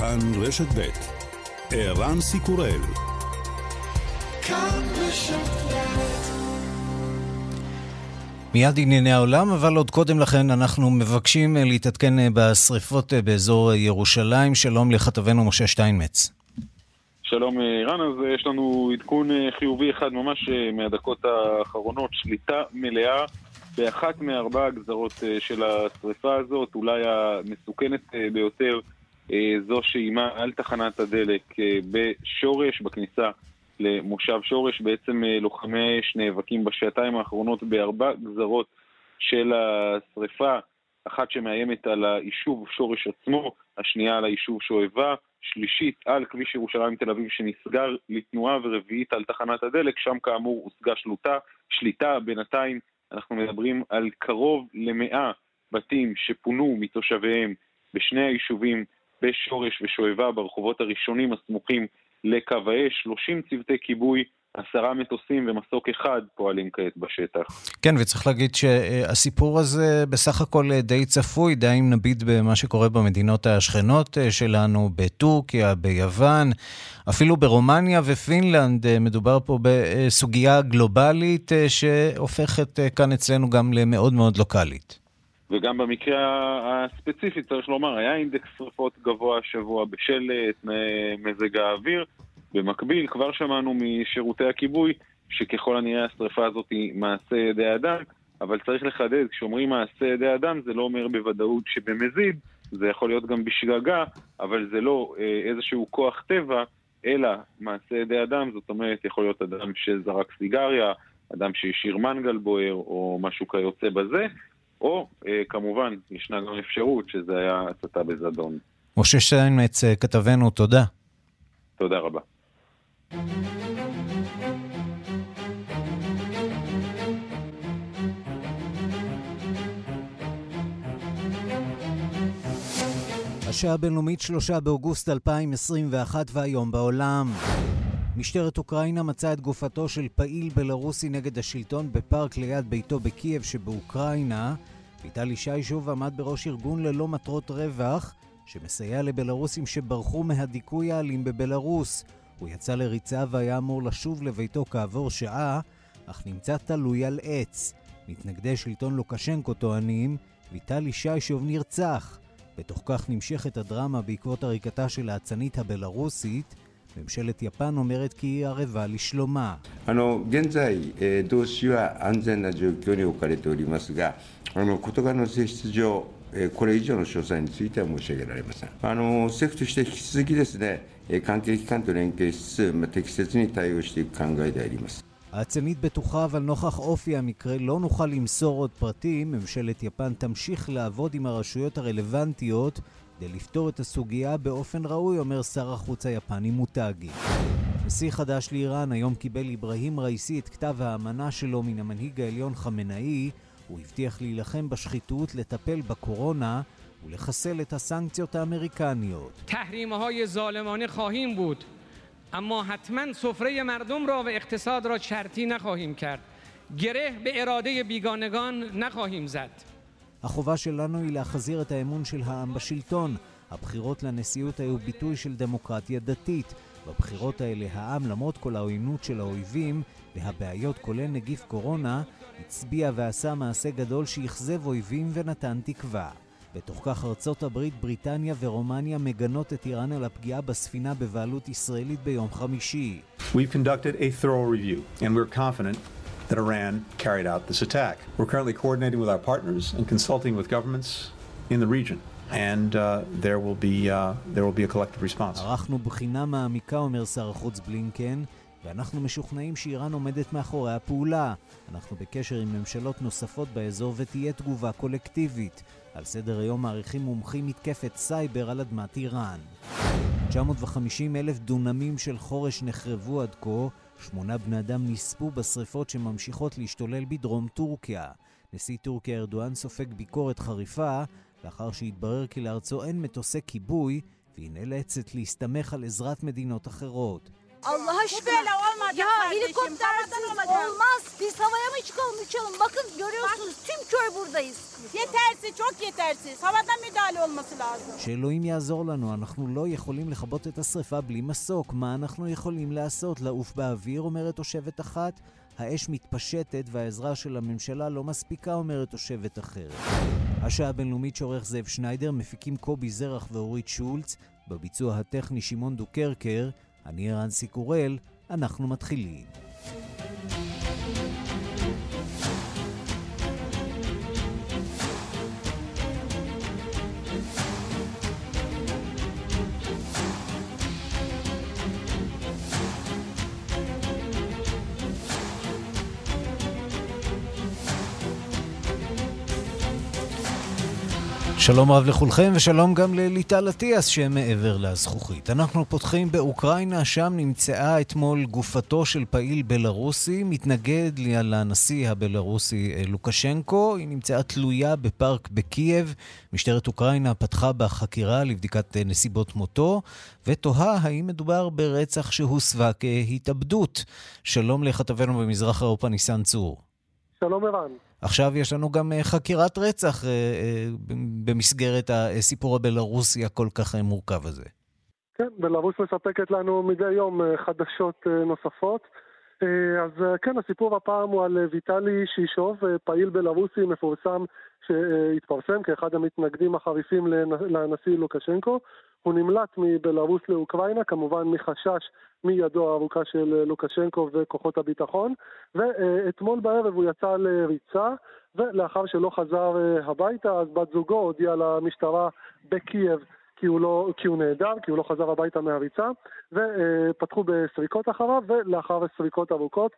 כאן רשת בית ערן סיקורל כאן רשת בית מיד ענייני העולם, אבל עוד קודם לכן אנחנו מבקשים להתעדכן בשריפות באזור ירושלים. שלום לכתבנו משה שטיינמץ. שלום ערן, אז יש לנו עדכון חיובי אחד ממש מהדקות האחרונות, שליטה מלאה באחת מארבע הגזרות של השריפה הזאת, אולי המסוכנת ביותר, זו שאימה על תחנת הדלק בשורש, בכניסה למושב שורש. בעצם לוחמי אש נאבקים בשעתיים האחרונות בארבע גזרות של השריפה, אחת שמאיימת על היישוב שורש עצמו, השנייה על היישוב שואבה, שלישית על כביש ירושלים תל אביב שנסגר לתנועה, ורביעית על תחנת הדלק, שם כאמור הושגה שליטה. בינתיים אנחנו מדברים על קרוב ל100 בתים שפונו מתושביהם בשני היישובים בשורש ושואבה, ברחובות הראשונים הסמוכים לקו האש. 30 צוותי כיבוי, 10 מטוסים ומסוק אחד פועלים כעת בשטח. כן, וצריך להגיד שהסיפור הזה בסך הכל די צפוי, די אם נביט במה שקורה במדינות השכנות שלנו, בטורקיה, ביוון, אפילו ברומניה ופינלנד. מדובר פה בסוגיה גלובלית שהופכת כאן אצלנו גם למאוד מאוד לוקלית. וגם במקרה הספציפי צריך לומר, היה אינדקס שריפות גבוה השבוע בשל תנאי מזג האוויר. במקביל כבר שמענו משירותי הכיבוי שככל הנראה השריפה הזאת היא מעשה ידי אדם, אבל צריך לחדד, כשאומרים מעשה ידי אדם זה לא אומר בוודאות שבמזיד, זה יכול להיות גם בשגגה, אבל זה לא איזשהו כוח טבע, אלא מעשה ידי אדם, זאת אומרת יכול להיות אדם שזרק סיגריה, אדם שהשאיר מנגל בוער או משהו כיוצא בזה, או כמובן ישנה גם אפשרות שזה היה הצתה בזדון. משה שטיינמץ כתבנו, תודה. תודה רבה. השעה הבינלאומית 3 באוגוסט 2021 והיום בעולם. משטרת אוקראינה מצאה את גופתו של פעיל בלרוסי נגד השלטון בפארק ליד ביתו בקייב שבאוקראינה. ויטלי שישוב עמד בראש ארגון ללא מטרות רווח שמסייע לבלרוסים שברחו מהדיכוי האלים בבלרוס. הוא יצא לריצה והיה אמור לשוב לביתו כעבור שעה, אך נמצא תלוי על עץ. מתנגדי שלטון לוקשנקו טוענים, ויטלי שיישוב נרצח. בתוך כך נמשכת הדרמה בעקבות הריקתה של האצנית הבלרוסית. ממשלת יפן אומרת כי היא ערבה לשלומה. האצנית בטוחה, אבל נוכח אופי המקרה לא נוכל למסור עוד פרטים. ממשלת יפן תמשיך לעבוד עם הרשויות הרלוונטיות כדי לפתור את הסוגיה באופן ראוי, אומר שר החוץ היפני מוטאגי. נשיא חדש לאיראן היום קיבל אברהים רייסי את כתב האמנה שלו מן המנהיג העליון חמנאי. הוא הבטיח להילחם בשחיתות, לטפל בקורונה ולחסל את הסנקציות האמריקניות. תחרימהי זולמאנה חאהים بود اما حتما سفره مردم را و اقتصاد را شرطی نخواهیم کرد. گره به اراده بیگانگان نخواهیم زد. החובה שלנו היא להחזיר את האמון של העם בשלטון. הבחירות לנשיאות היו ביטוי של דמוקרטיה דתית. בבחירות האלה העם, למרות כל העוינות של האויבים והבעיות כולל נגיף קורונה, הצביע ועשה מעשה גדול שיחזב אויבים ונתן תקווה. בתוך כך ארצות הברית, בריטניה ורומניה מגנות את איראן על הפגיעה בספינה בבעלות ישראלית ביום חמישי. We've conducted a thorough review and we're confident that Iran carried out this attack. We're currently coordinating with our partners and consulting with governments in the region and there will be a collective response. ערכנו בחינה מעמיקה, אומר שר החוץ בלינקן, ואנחנו משוכנעים שאיראן עומדת מאחורי הפעולה. אנחנו בקשר עם ממשלות נוספות באזור ותהיה תגובה קולקטיבית. על סדר היום מעריכים מומחים מתקפת סייבר על אדמת איראן. 950,000 דונמים של חורש נחרבו עד כה. 8 בני אדם נספו בשריפות שממשיכות להשתולל בדרום טורקיה. נשיא טורקיה ארדואן סופג ביקורת חריפה לאחר שהתברר כי לארצו אין מטוסי כיבוי והיא נאלצת להסתמך על עזרת מדינות אחרות. Allah aşkına olmadı. Ya helikoptersiz olmaz. Biz havaya mı çıkalım uçalım? Bakın görüyorsunuz tüm köy buradayız. Yetersiz, çok yetersiz. Havadan müdahale olması lazım. שאלוהים יעזור לנו, אנחנו לא יכולים לכבות את השריפה בלי מסוק. מה אנחנו יכולים לעשות? לעוף באוויר, אומרת תושבת אחת. האש מתפשטת והעזרה של הממשלה לא מספיקה, אומרת תושבת אחרת. השעה הבינלאומית שעורך זאב שניידר, מפיקים קובי זרח ואורית שולץ, בביצוע הטכני שמעון דוקרקר, אני ערן סיקורל, אנחנו מתחילים. שלום רב לכולכם ושלום גם לליטל אטיאס שהם מעבר לזכוכית. אנחנו פותחים באוקראינה, שם נמצאה אתמול גופתו של פעיל בלרוסי, מתנגד לנשיא הבלרוסי לוקשנקו, היא נמצאה תלויה בפארק בקייב. משטרת אוקראינה פתחה בחקירה לבדיקת נסיבות מותו, ותוהה האם מדובר ברצח שהוסווה כהתאבדות. שלום לכתבנו במזרח אירופה ניסן צור. שלום ערן. עכשיו יש לנו גם חקירת רצח במסגרת הסיפור הבלרוסי הכל כך מורכב הזה. כן, בלרוס מספקת לנו מדי יום חדשות נוספות. אז כן, הסיפור הפעם הוא על ויטלי שישוב, פעיל בלרוסי מפורסם שהתפרסם כאחד המתנגדים החריפים לנשיא לוקשנקו. הוא נמלט מבלרוס לאוקראינה, כמובן מחשש מידו הארוכה של לוקשנקו וכוחות הביטחון, ואתמול בערב הוא יצא לריצה, ולאחר שלא חזר הביתה, אז בת זוגו הודיעה למשטרה בקייב כי הוא נהדר, כי הוא לא חזר הביתה מהריצה, ופתחו בסריקות אחריו, ולאחר סריקות ארוכות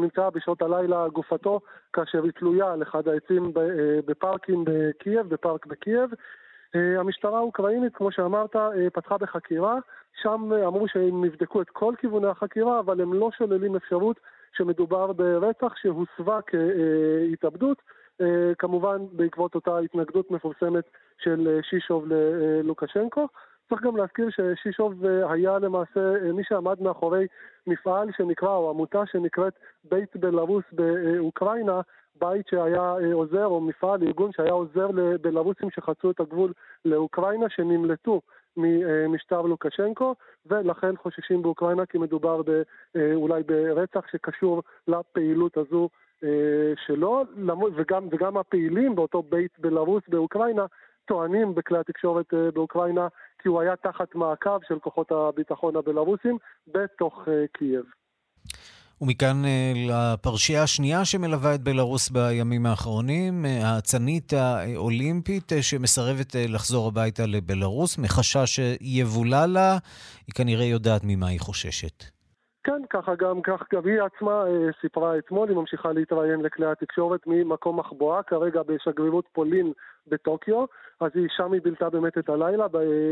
נמצאה בשעות הלילה גופתו, כאשר היא תלויה על אחד העצים בפארק בקייב, המשטרה האוקראינית, כמו שאמרת, פתחה בחקירה, שם אמרו שהם נבדקו את כל כיווני החקירה, אבל הם לא שוללים אפשרות שמדובר ברצח שהוסווה כהתאבדות, כמובן בעקבות אותה התנגדות מפורסמת של שישוב ללוקשנקו. צריך גם להזכיר ששישוב היה למעשה מי שעמד מאחורי מפעל שנקרא, או עמותה שנקראת בית בלרוס באוקראינה, בית שהיה עוזר, או מפעל, ארגון שהיה עוזר לבלרוסים שחצו את הגבול לאוקראינה, שנמלטו ממשטר לוקשנקו, ולכן חוששים באוקראינה כי מדובר אולי ברצח שקשור לפעילות הזו שלו, וגם הפעילים באותו בית בלרוס באוקראינה טוענים בכלי התקשורת באוקראינה כי הוא היה תחת מעקב של כוחות הביטחון הבלרוסים בתוך קייב. ומכאן לפרשייה השנייה שמלווה את בלרוס בימים האחרונים, האצנית האולימפית שמסרבת לחזור הביתה לבלרוס, מחשש שיבולה לה, היא כנראה יודעת ממה היא חוששת. כן, כך גם היא עצמה סיפרה אתמול, היא ממשיכה להתראיין לכלי התקשורת ממקום מחבואה, כרגע בשגרירות פולין בטוקיו, אז היא שם היא בילתה באמת את הלילה,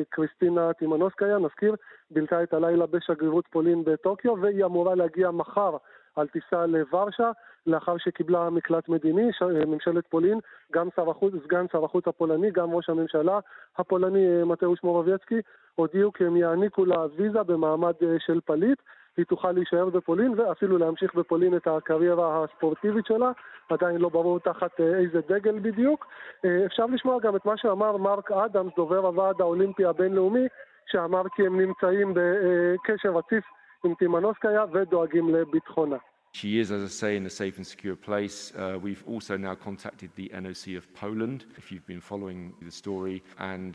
קריסטינה טימנוסקיה, נזכיר, בילתה את הלילה בשגרירות פולין בטוקיו, והיא אמורה להגיע מחר על טיסה לוורשה, לאחר שקיבלה מקלט מדיני, ממשלת פולין, גם סגן שר החוץ הפולני, גם ראש הממשלה הפולני, מטאוש מורבייצקי, הודיעו כי הם יעניקו לה ויזה במעמד של פליט, היא תוכל להישאר בפולין ואפילו להמשיך בפולין את הקריירה הספורטיבית שלה, עדיין לא ברור תחת איזה דגל בדיוק. אפשר לשמוע גם את מה שאמר מרק אדמס, דובר הוועד האולימפי הבינלאומי, שאמר כי הם נמצאים בקשר רציף עם טימנוסקיה ודואגים לביטחונה. She is, as I say, in a safe and secure place. We've also now contacted the NOC of Poland, if you've been following the story, and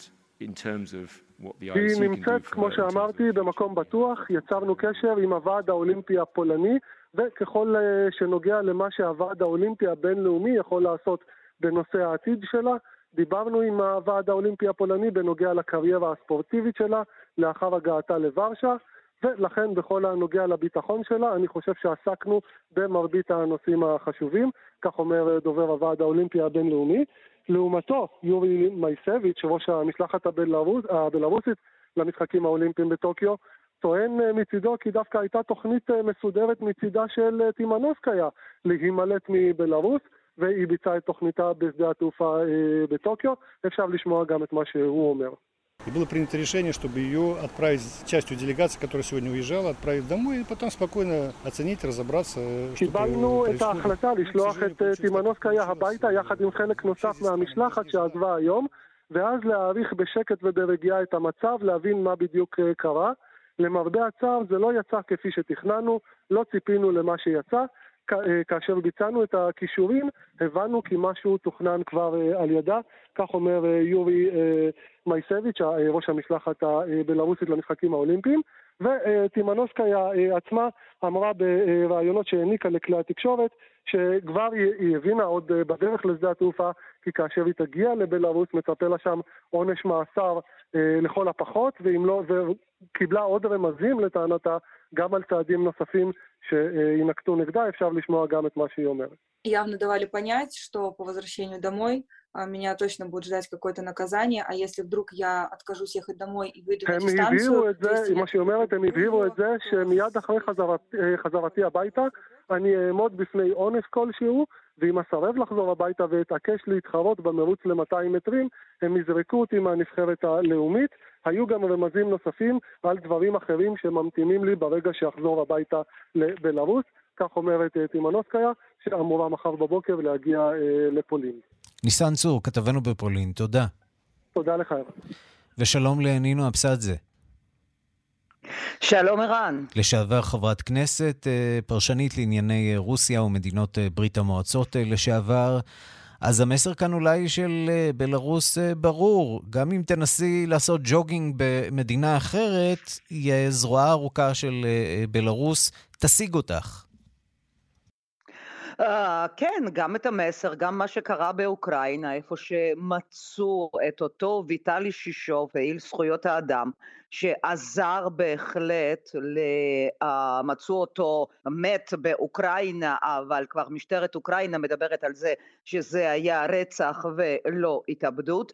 in terms of what the IOC can do for... היא נמצאת, כמו שאמרתי, במקום בטוח, יצרנו קשר עם הוועד האולימפי הפולני, וככל שנוגע למה שהוועד האולימפי הבינלאומי יכול לעשות בנושא העתיד שלה, דיברנו עם הוועד האולימפי הפולני בנוגע לקריירה הספורטיבית שלה, לאחר הגעתה לוורשה, ולכן בכל הנוגע לביטחון שלה, אני חושב שעסקנו במרבית הנושאים החשובים, כך אומר דובר הוועד האולימפי הבינלאומי. לעומתו, יורי מייסביץ', ראש המשלחת הבלרוסית למשחקים האולימפיים בטוקיו, טוען מצידו כי דווקא הייתה תוכנית מסודרת מצידה של טימנוסקיה להימלט מבלרוס, והיא ביצעה את תוכניתה בשדה התעופה בטוקיו. אפשר לשמוע גם את מה שהוא אומר. И было принято решение, чтобы ее отправить частью делегации, которая сегодня уезжала, отправить домой и потом спокойно оценить, разобраться, что происходит. את ההחלטה לשלוח את טימנובסקיה הביתה יחד עם חלק נוסף מהמשלחת שעזבה היום, ואז להעריך בשקט וברגיעה את המצב, להבין מה בדיוק קרה. למרבה הצער זה לא יצא כפי שתכננו, לא ציפינו למה שיצא. כאשר ביצענו את הכישורים, הבנו כי משהו תוכנן כבר על ידה, כך אומר יורי מייסביץ', ראש המשלחת הבלרוסית למשחקים האולימפיים, וטימנובסקיה עצמה אמרה ברעיונות שהעניקה לכלי התקשורת, שכבר היא הבינה עוד בדרך לשדה התעופה, כי כאשר היא תגיע לבלרוס, מצפה לה שם עונש מאסר לכל הפחות, ואם לא, וקיבלה עוד רמזים לטענתה, גם על צעדים נוספים שינקטו נגדה, אפשר לשמוע גם את מה שהיא אומרת. Явно давали понять, что по возвращению домой меня точно будет ждать какое-то наказание, а если вдруг я откажусь ехать домой и выйду на дистанцию... מה שהיא אומרת, הם הבהירו את זה שמיד אחרי חזרתי הביתה, אני אעמוד בפני אונס כלשהו, ואם אסרב לחזור הביתה ואתעקש להתחרות במרוץ ל-200 מטרים, הם יזרקו אותי מהנבחרת הלאומית. היו גם רמזים נוספים על דברים אחרים שממתינים לי ברגע שאחזור הביתה לבלרוס. כך אומרת טימנובסקיה, שאמורה מחר בבוקר להגיע לפולין. ניסן צור, כתבנו בפולין, תודה. תודה לך. ושלום לנינו אבסדזה. שלום ערן. לשעבר חברת כנסת, פרשנית לענייני רוסיה ומדינות ברית המועצות לשעבר. אז המסר כאן אולי של בלרוס ברור, גם אם תנסי לעשות ג'וגינג במדינה אחרת, זרועה ארוכה של בלרוס תשיג אותך. כן, גם את המסר, גם מה שקרה באוקראינה, איפה שמצאו את אותו ויטלי שישוב, פעיל זכויות האדם, שעזר בהחלט, מצאו אותו מת באוקראינה, אבל כבר משטרת אוקראינה מדברת על זה, שזה היה רצח ולא התאבדות,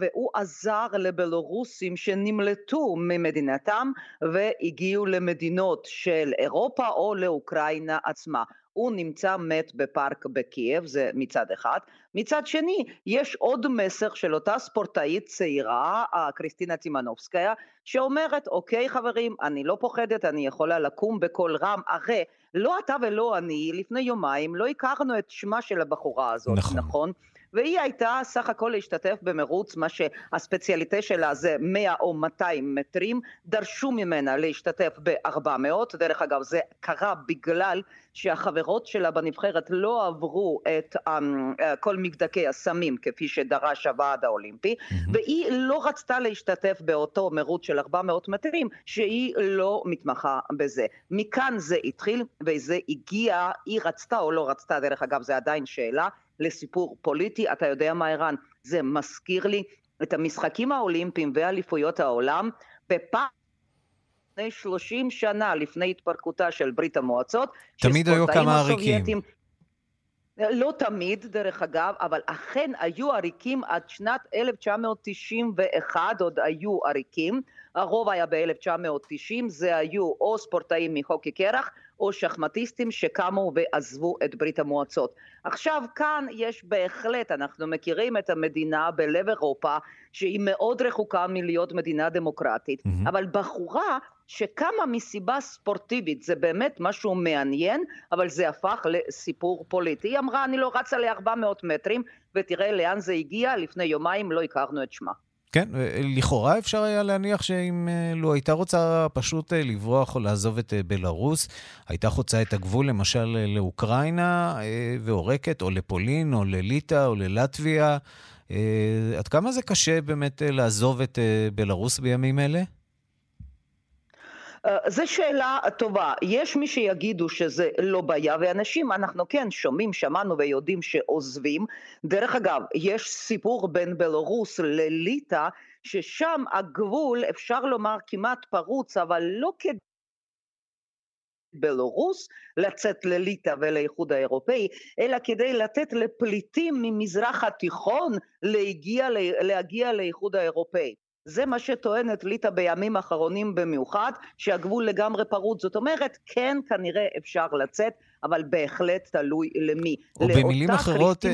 והוא עזר לבלרוסים שנמלטו ממדינתם, והגיעו למדינות של אירופה או לאוקראינה עצמה. הוא נמצא מת בפארק בקייב, זה מצד אחד. מצד שני, יש עוד מסר של אותה ספורטאית צעירה, קריסטינה טימנובסקיה, שאומרת, אוקיי חברים, אני לא פוחדת, אני יכולה לקום בכל רם, הרי לא אתה ולא אני, לפני יומיים, לא הכרנו את שמה של הבחורה הזאת, נכון? והיא הייתה סך הכל להשתתף במרוץ, מה שהספציאליטה שלה זה 100 או 200 מטרים, דרשו ממנה להשתתף ב-400, דרך אגב זה קרה בגלל שהחברות שלה בנבחרת לא עברו את כל מבדקי הסמים כפי שדרש הוועד האולימפי, והיא לא רצתה להשתתף באותו מרוץ של 400 מטרים, שהיא לא מתמחה בזה. מכאן זה התחיל וזה הגיע, היא רצתה או לא רצתה, דרך אגב זה עדיין שאלה, לסיפור פוליטי. אתה יודע מה ערן, זה מזכיר לי את המשחקים האולימפיים ואליפויות העולם בפעם 30 שנה לפני התפרקותה של ברית המועצות. תמיד היו כמה עריקים. לא תמיד דרך אגב, אבל אכן היו עריקים עד שנת 1991, עוד היו עריקים, הרוב היה ב-1990, זה היו או ספורטאים מחוקי קרח, או שחמטיסטים שקמו ועזבו את ברית המועצות. עכשיו כאן יש בהחלט, אנחנו מכירים את המדינה בלב אירופה, שהיא מאוד רחוקה מלהיות מדינה דמוקרטית, אבל בחורה שקמה מסיבה ספורטיבית, זה באמת משהו מעניין, אבל זה הפך לסיפור פוליטי. היא אמרה, אני לא רצה ל-400 מטרים, ותראה לאן זה הגיע, לפני יומיים לא הכרנו את שמה. כן, לכאורה אפשר היה להניח שאם לא הייתה רוצה פשוט לברוח או לעזוב את בלרוס, הייתה חוצה את הגבול למשל לאוקראינה ועורקת, או לפולין, או לליטא, או ללטביה. עד כמה זה קשה באמת לעזוב את בלרוס בימים אלה? זו שאלה טובה. יש מי שיגידו שזה לא בעיה, ואנשים, אנחנו כן שומעים, שמענו ויודעים שעוזבים. דרך אגב, יש סיפור בין בלרוס לליטא, ששם הגבול, אפשר לומר, כמעט פרוץ, אבל לא כדי בלרוס לצאת לליטא ולאיחוד האירופאי, אלא כדי לתת לפליטים ממזרח התיכון להגיע לאיחוד האירופאי. זה מה שטוענת ליטא בימים האחרונים במיוחד, שהגבול לגמרי פרוץ. זאת אומרת, כן, כנראה אפשר לצאת, אבל בהחלט תלוי למי. ובמילים אחרות,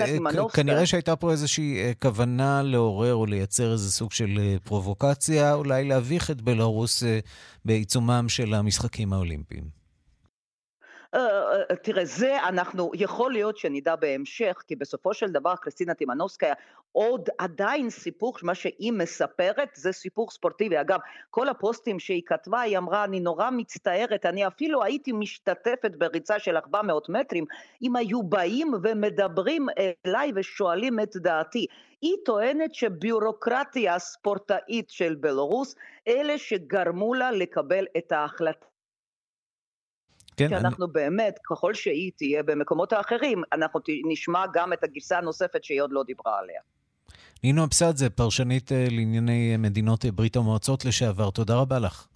כנראה שהייתה פה איזושהי כוונה לעורר או לייצר איזה סוג של פרובוקציה, אולי להביך את בלרוס בעיצומם של המשחקים האולימפיים. תראה, זה אנחנו, יכול להיות שנדע בהמשך, כי בסופו של דבר קריסטינה טימנובסקיה עוד עדיין סיפור, מה שהיא מספרת זה סיפור ספורטיבי. אגב, כל הפוסטים שהיא כתבה, היא אמרה, אני נורא מצטערת, אני אפילו הייתי משתתפת בריצה של 400 מטרים, אם היו באים ומדברים אליי ושואלים את דעתי. היא טוענת שביורוקרטיה הספורטאית של בלרוס, אלה שגרמו לה לקבל את ההחלטה. שאנחנו באמת, ככל שהיא תהיה במקומות האחרים, אנחנו נשמע גם את הגרסה הנוספת שהיא עוד לא דיברה עליה. נינו אבסדזה, פרשנית לענייני מדינות ברית המועצות לשעבר, תודה רבה לך.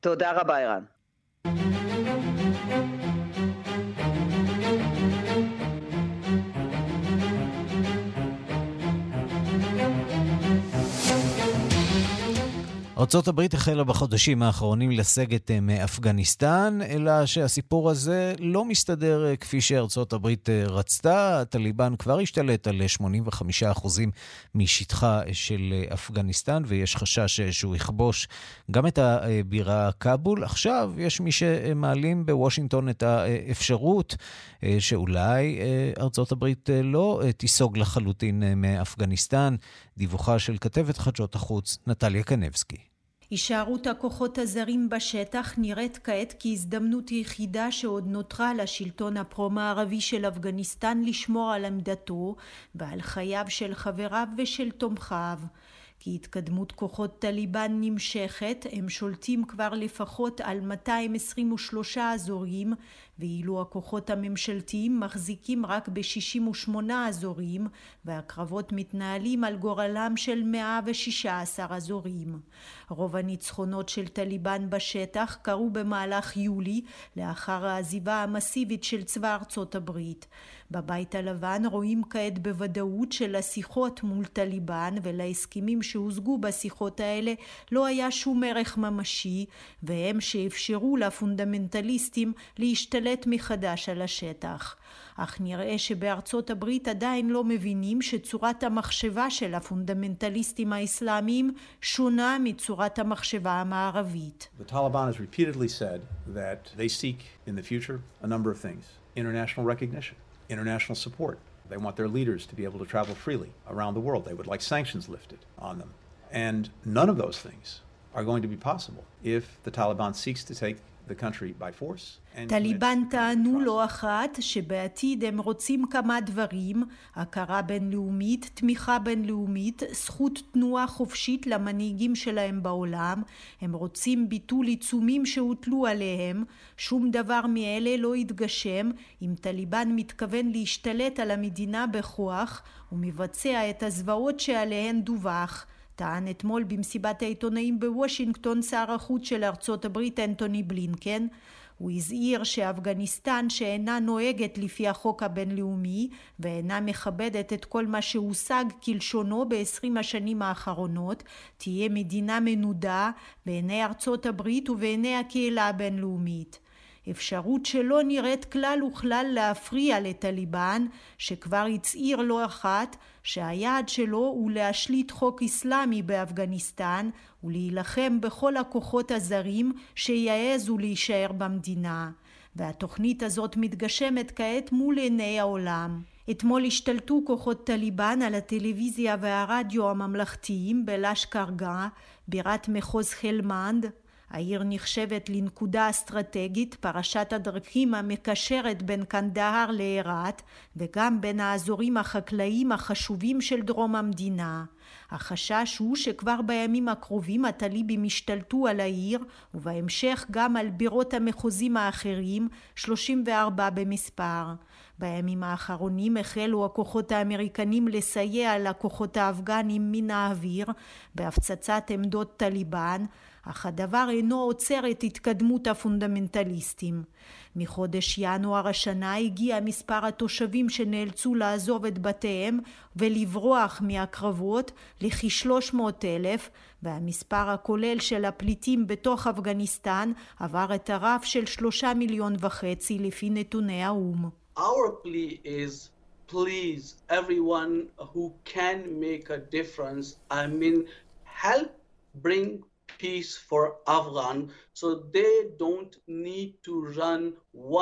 תודה רבה, ערן. ארצות הברית החלה בחודשים האחרונים לסגת מאפגניסטן, אלא שהסיפור הזה לא מסתדר כפי שארצות הברית רצתה. הטליבן כבר השתלט על 85% משטחה של אפגניסטן, ויש חשש שהוא יכבוש גם את הבירה קאבול. עכשיו יש מי שמעלים בוושינגטון את האפשרות שאולי ארצות הברית לא תיסוג לחלוטין מאפגניסטן. דיווחה של כתבת חדשות החוץ נטליה קנבסקי. הישארות הכוחות הזרים בשטח נראית כעת כהזדמנות יחידה שעוד נותרה לשלטון הפרו-מערבי של אפגניסטן לשמור על עמדתו ועל חייו של חבריו ושל תומכיו. כי התקדמות כוחות טליבן נמשכת, הם שולטים כבר לפחות על 223 אזורים, ואילו הכוחות הממשלתיים מחזיקים רק ב-68 אזורים, והקרבות מתנהלים על גורלם של 116 אזורים. רוב הניצחונות של טליבן בשטח קרו במהלך יולי, לאחר העזיבה המסיבית של צבא ארצות הברית. בבית הלבן רואים כעת בוודאות שלשיחות מול טליבן ולהסכמים שהושגו בשיחות האלה לא היה שום ערך ממשי, והם שאפשרו לפונדמנטליסטים להשתלט מחדש על השטח. אך נראה שבארצות הברית עדיין לא מבינים שצורת המחשבה של הפונדמנטליסטים האסלאמיים שונה מצורת המחשבה המערבית. The Taliban has repeatedly said that they seek in the future a number of things: international recognition, international support. They want their leaders to be able to travel freely around the world. They would like sanctions lifted on them. And none of those things are going to be possible if the Taliban seeks to take the country by force. טליבן טענו לא אחת שבעתיד הם רוצים כמה דברים: הכרה בינלאומית, תמיכה בינלאומית, זכות תנועה חופשית למנהיגים שלהם בעולם. הם רוצים ביטול עיצומים שהוטלו עליהם. שום דבר מאלה לא יתגשם אם טליבן מתכוון להשתלט על המדינה בכוח ומבצע את הזוועות שעליהן דווח. טען אתמול במסיבת העיתונאים בוושינגטון שר החוץ של ארצות הברית אנטוני בלינקן. הוא הזהיר שאפגניסטן, שאינה נוהגת לפי החוק הבינלאומי ואינה מכבדת את כל מה שהושג כלשונו ב-20 השנים האחרונות, תהיה מדינה מנודה בעיני ארצות הברית ובעיני הקהילה הבינלאומית. אפשרות שלא נראית כלל וכלל להפריע לטליבן, שכבר הצעיר לא אחת שהיעד שלו הוא להשליט חוק אסלאמי באפגניסטן ולהילחם בכל הכוחות הזרים שיעזו להישאר במדינה. והתוכנית הזאת מתגשמת כעת מול עיני העולם. אתמול השתלטו כוחות טליבן על הטלוויזיה והרדיו הממלכתיים בלאשקרגה, בירת מחוז חלמנד. העיר נחשבת לנקודה אסטרטגית, פרשת הדרכים המקשרת בין קנדהר לאיראט וגם בין האזורים החקלאיים החשובים של דרום המדינה. החשש הוא שכבר בימים הקרובים הטליבים השתלטו על העיר ובהמשך גם על בירות המחוזים האחרים, 34 במספר. בימים האחרונים החלו הכוחות האמריקנים לסייע לכוחות האפגנים מן האוויר בהפצצת עמדות טליבן, אך הדבר אינו עוצר את התקדמות הפונדמנטליסטים. מחודש ינואר השנה הגיע מספר התושבים שנאלצו לעזוב את בתיהם ולברוח מהקרבות לכ-300,000, והמספר הכולל של הפליטים בתוך אפגניסטן עבר את הרף של 3.5 מיליון לפי נתוני האו"ם. Our plea is, please, everyone who can make a difference, help bring peace for Afghan, so they don't need to run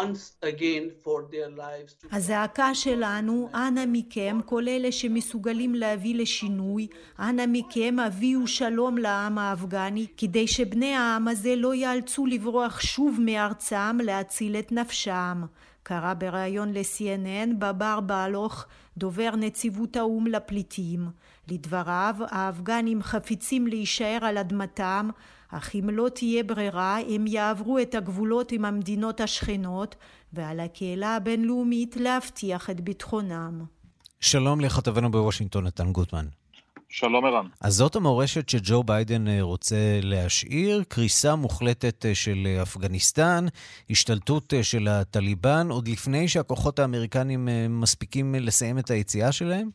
once again for their lives. הזעקה שלנו, אנא מכם, כל אלה שמסוגלים להביא לשינוי, אנא מכם, הביאו שלום לעם האפגני, כדי שבני העם הזה לא יאלצו לברוח שוב מארצם להציל את נפשם. קרא בריאיון ל-CNN בבר בהלוך, דובר נציבות האו"ם לפליטים. לדבריו, האפגנים חפיצים להישאר על אדמתם, אך אם לא תהיה ברירה, הם יעברו את הגבולות עם המדינות השכנות, ועל הקהילה הבינלאומית להבטיח את ביטחונם. שלום לכתבנו בוושינגטון, נתן גוטמן. שלום ערן. אז זאת המורשת שג'ו ביידן רוצה להשאיר, קריסה מוחלטת של אפגניסטן, השתלטות של הטליבן, עוד לפני שהכוחות האמריקנים מספיקים לסיים את היציאה שלהם?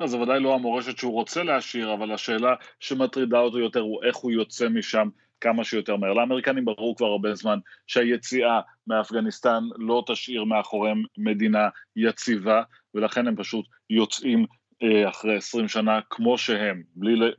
אז זה ודאי לא המורשת שהוא רוצה להשאיר, אבל השאלה שמטרידה אותו יותר הוא איך הוא יוצא משם כמה שיותר מהר. לאמריקנים ברור כבר הרבה זמן שהיציאה מאפגניסטן לא תשאיר מאחוריהם מדינה יציבה, ולכן הם פשוט יוצאים יציבה. אחרי 20 שנה כמו שהם,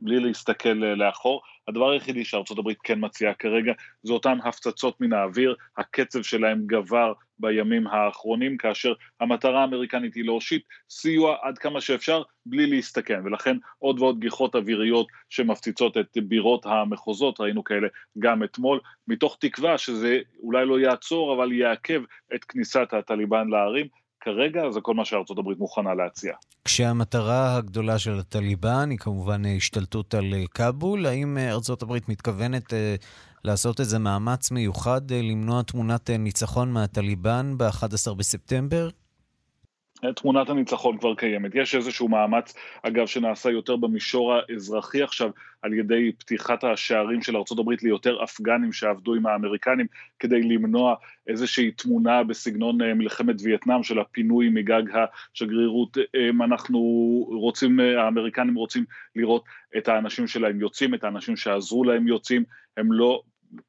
בלי להסתכל לאחור. הדבר היחידי שארצות הברית כן מציעה כרגע, זה אותן הפצצות מן האוויר, הקצב שלהם גבר בימים האחרונים, כאשר המטרה האמריקנית היא להושיט סיוע עד כמה שאפשר, בלי להסתכן, ולכן עוד ועוד גיחות אוויריות שמפציצות את בירות המחוזות, ראינו כאלה גם אתמול, מתוך תקווה שזה אולי לא יעצור, אבל יעכב את כניסת הטליבן לערים, כרגע זה כל מה שארצות הברית מוכנה להציע. כשהמטרה הגדולה של הטליבן היא כמובן השתלטות על קאבול, האם ארצות הברית מתכוונת לעשות איזה מאמץ מיוחד למנוע תמונת ניצחון מהטליבן ב-11 בספטמבר? תמונת הניצחון כבר קיימת. יש איזשהו מאמץ, אגב, שנעשה יותר במישור האזרחי עכשיו, על ידי פתיחת השערים של ארצות הברית ליותר אפגנים שעבדו עם האמריקנים, כדי למנוע איזושהי תמונה בסגנון מלחמת וייטנאם של הפינוי מגג השגרירות. האמריקנים רוצים לראות את האנשים שלהם יוצאים, את האנשים שעזרו להם יוצאים, הם לא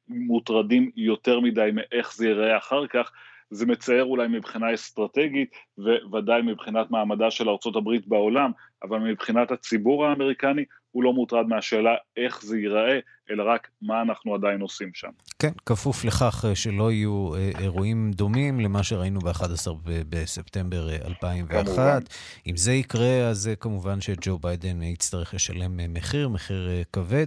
מוטרדים יותר מדי מאיך זה ייראה אחר כך, זה מצייר אולי מבחינה אסטרטגית, וודאי מבחינת מעמדה של ארצות הברית בעולם, אבל מבחינת הציבור האמריקני, הוא לא מוטרד מהשאלה איך זה ייראה, אלא רק מה אנחנו עדיין עושים שם. כן, כפוף לכך שלא יהיו אירועים דומים למה שראינו ב-11 בספטמבר 2001. אם זה יקרה, אז כמובן שג'ו ביידן יצטרך לשלם מחיר כבד.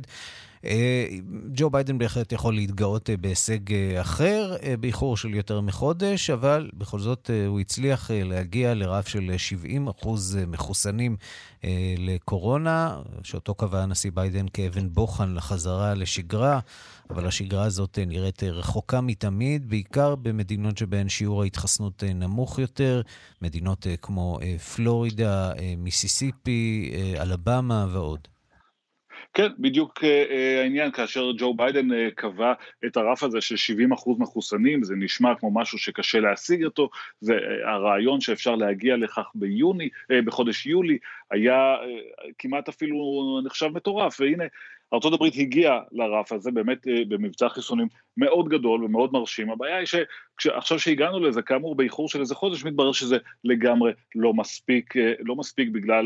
ג'ו ביידן בהחלט יכול להתגאות בהישג אחר, באיחור של יותר מחודש, אבל בכל זאת הוא הצליח להגיע לרף של 70% מחוסנים לקורונה, שאותו קבע הנשיא ביידן כאבן בוחן לחזרה לשגרה, אבל השגרה הזאת נראית רחוקה מתמיד, בעיקר במדינות שבהן שיעור ההתחסנות נמוך יותר, מדינות כמו פלורידה, מיסיסיפי, אלבמה ועוד. כן, בדיוק העניין, כאשר ג'ו ביידן קבע את הרף הזה של 70% מחוסנים, זה נשמע כמו משהו שקשה להשיג אותו, זה הרעיון שאפשר להגיע לכך בחודש יולי, היה כמעט אפילו נחשב מטורף, והנה, ארצות הברית הגיעה לרף הזה, באמת במבצע חיסונים מאוד גדול ומאוד מרשים, הבעיה היא שעכשיו שהגענו לזה, כאמור באיחור של איזה חודש, מתברר שזה לגמרי לא מספיק בגלל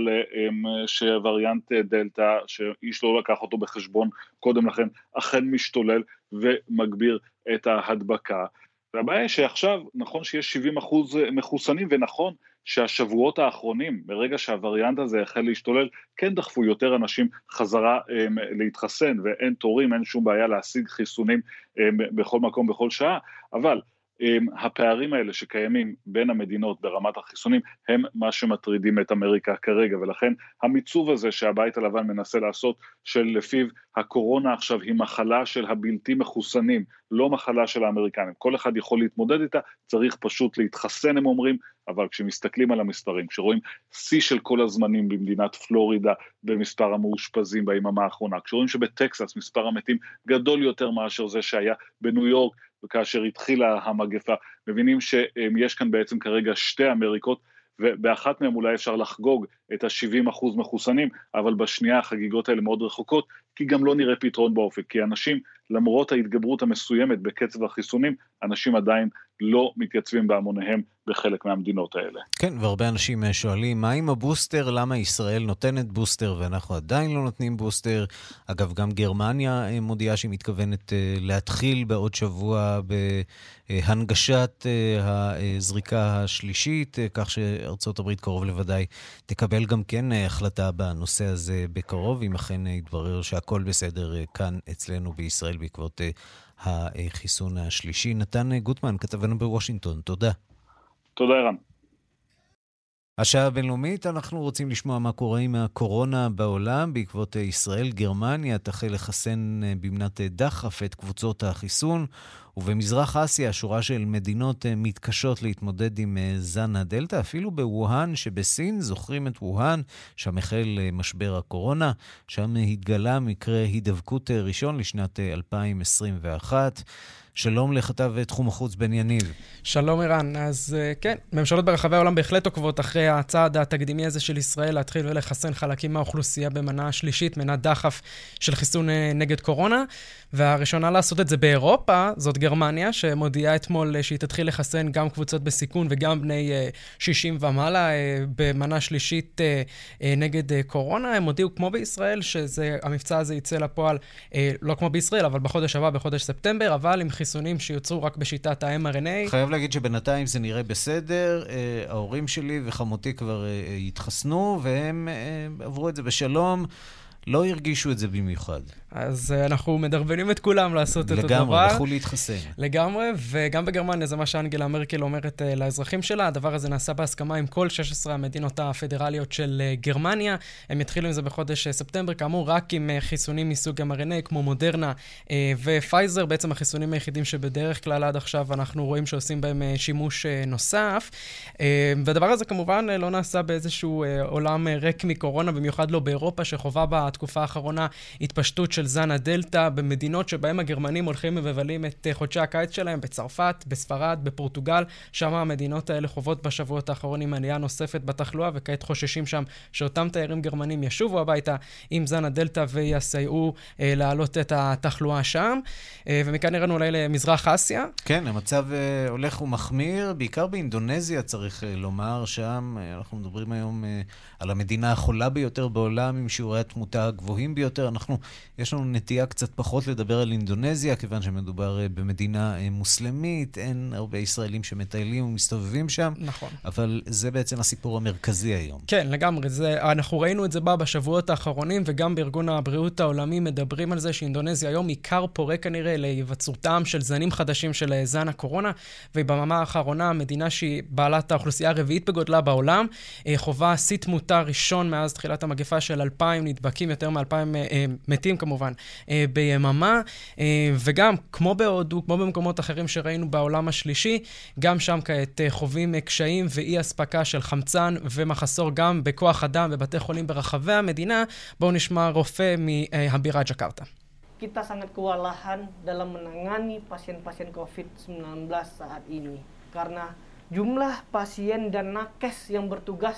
שווריאנט דלטה, שאיש לא לקח אותו בחשבון קודם לכן, אכן משתולל ומגביר את ההדבקה. והבעיה היא שעכשיו, נכון שיש 70% מחוסנים, ונכון שהשבועות האחרונים, ברגע שהווריאנט הזה החל להשתולל, כן דחפו יותר אנשים חזרה להתחסן, ואין תורים, אין שום בעיה להשיג חיסונים בכל מקום, בכל שעה, אבל הפערים האלה שקיימים בין המדינות ברמת החיסונים, הם מה שמטרידים את אמריקה כרגע, ולכן המיצוב הזה שהבית הלבן מנסה לעשות, שלפיו הקורונה עכשיו היא מחלה של הבלתי מחוסנים, לא מחלה של האמריקנים, כל אחד יכול להתמודד איתה, צריך פשוט להתחסן, הם אומרים, אבל כשמסתכלים על המספרים, כשרואים C של כל הזמנים במדינת פלורידה, במספר המאושפזים ביממה האחרונה, כשרואים שבטקסס מספר המתים גדול יותר מאשר זה שהיה בניו יורק, וכאשר התחילה המגפה, מבינים שיש כאן בעצם כרגע שתי אמריקות, ובאחת מהם אולי אפשר לחגוג את ה-70% מחוסנים, אבל בשנייה החגיגות האלה מאוד רחוקות, כי גם לא נראה פתרון באופק, כי אנשים, למרות ההתגברות המסוימת בקצב החיסונים, אנשים עדיין לא מתייצבים בהמוניהם בחלק מהמדינות האלה. כן, והרבה אנשים שואלים, מה עם הבוסטר? למה ישראל נותנת בוסטר ואנחנו עדיין לא נותנים בוסטר? אגב, גם גרמניה מודיעה שהיא מתכוונת להתחיל בעוד שבוע בהנגשת הזריקה השלישית, כך שארצות הברית קרוב לוודאי תקבל גם כן החלטה בנושא הזה בקרוב, אם אכן יתברר שהכל בסדר כאן אצלנו בישראל בעקבות החיסון השלישי. נתן גוטמן, כתבנו בוושינגטון, תודה. תודה ערן. השעה הבינלאומית, אנחנו רוצים לשמוע מה קורה עם הקורונה בעולם. בעקבות ישראל, גרמניה תחל לחסן במנת דחף את קבוצות החיסון, ובמזרח אסיה שורה של מדינות מתקשות להתמודד עם זן הדלתא, אפילו בווהאן שבסין, זוכרים את ווהאן, שם החל משבר הקורונה, שם התגלה מקרה הידבקות ראשון לשנת 2021, שלום לכתב תחום החוץ בן יניב. שלום ערן, אז כן, ממשלות ברחבי העולם בהחלט עוקבות אחרי הצעד התקדימי הזה של ישראל להתחיל ולחסן חלקים מהאוכלוסייה במנה השלישית, מנת דחף של חיסון נגד קורונה, והראשונה לעשות את זה באירופה, זאת גרמניה, שמודיעה אתמול שהיא תתחיל לחסן גם קבוצות בסיכון וגם בני 60 ומעלה במנה שלישית נגד קורונה. הם הודיעו כמו בישראל שהמבצע הזה יצא לפועל, לא כמו בישראל, אבל בחודש הבא, בחודש ספטמבר, אבל עם חיסונים שיוצרו רק בשיטת ה-mRNA. חייב להגיד שבינתיים זה נראה בסדר, ההורים שלי וחמותי כבר התחסנו, והם עברו את זה בשלום, לא הרגישו את זה במיוחד. אז אנחנו מדרבנים את כולם לעשות את הדבר. לגמרי, לכו להתחסן. לגמרי, וגם בגרמניה זה מה שאנגלה מרקל אומרת לאזרחים שלה. הדבר הזה נעשה בהסכמה עם כל 16 המדינות הפדרליות של גרמניה. הם יתחילו עם זה בחודש ספטמבר, כאמור, רק עם חיסונים מסוג mRNA, כמו מודרנה ופייזר. בעצם החיסונים היחידים שבדרך כלל עד עכשיו אנחנו רואים שעושים בהם שימוש נוסף. והדבר הזה כמובן לא נעשה באיזשהו עולם ריק מקורונה, במיוחד לא באירופה, שחווה בתקופה האחרונה התפשטות של זן הדלתא במדינות שבהם הגרמנים הולכים ומבלים את חודשי הקיץ שלהם, בצרפת, בספרד, בפורטוגל. שם המדינות האלה חוות בשבועות האחרונים עלייה נוספת בתחלואה, וכעת חוששים שם שאותם תיירים גרמנים ישובו הביתה עם זן הדלתא ויסייעו להעלות את התחלואה שם. ומכאן נראינו אולי למזרח אסיה. כן, המצב הולך ומחמיר, בעיקר באינדונזיה צריך לומר, שם אנחנו מדברים היום על המדינה החולה ביותר בעולם עם שיעורי התמותה הגבוהים ביותר. יש לנו נטייה קצת פחות לדבר על אינדונזיה, כיוון שמדובר במדינה מוסלמית, אין הרבה ישראלים שמטיילים ומסתובבים שם. נכון. אבל זה בעצם הסיפור המרכזי היום. כן, לגמרי. אנחנו ראינו את זה בשבועות האחרונים, וגם בארגון הבריאות העולמי מדברים על זה שאינדונזיה היום עיקר פורה כנראה להיווצרותם של זנים חדשים של זן הקורונה, ובממה האחרונה המדינה שהיא בעלת האוכלוסייה הרביעית בגודלה בעולם, חובה שיא תמותה ראשון מאז תחילת המגפה של 2,000 נדבקים, יותר מ-2,000 מתים כמובן ביממה, וגם כמו בהודו, כמו במקומות אחרים שראינו בעולם השלישי, גם שם כעת חווים קשיים ואי הספקה של חמצן ומחסור גם בכוח אדם בבתי חולים ברחבי המדינה. בואו נשמע רופא מהבירה ג'קרטה. Kita sangat kewalahan dalam menangani pasien-pasien COVID-19 saat ini, karena jumlah pasien dan nakes yang bertugas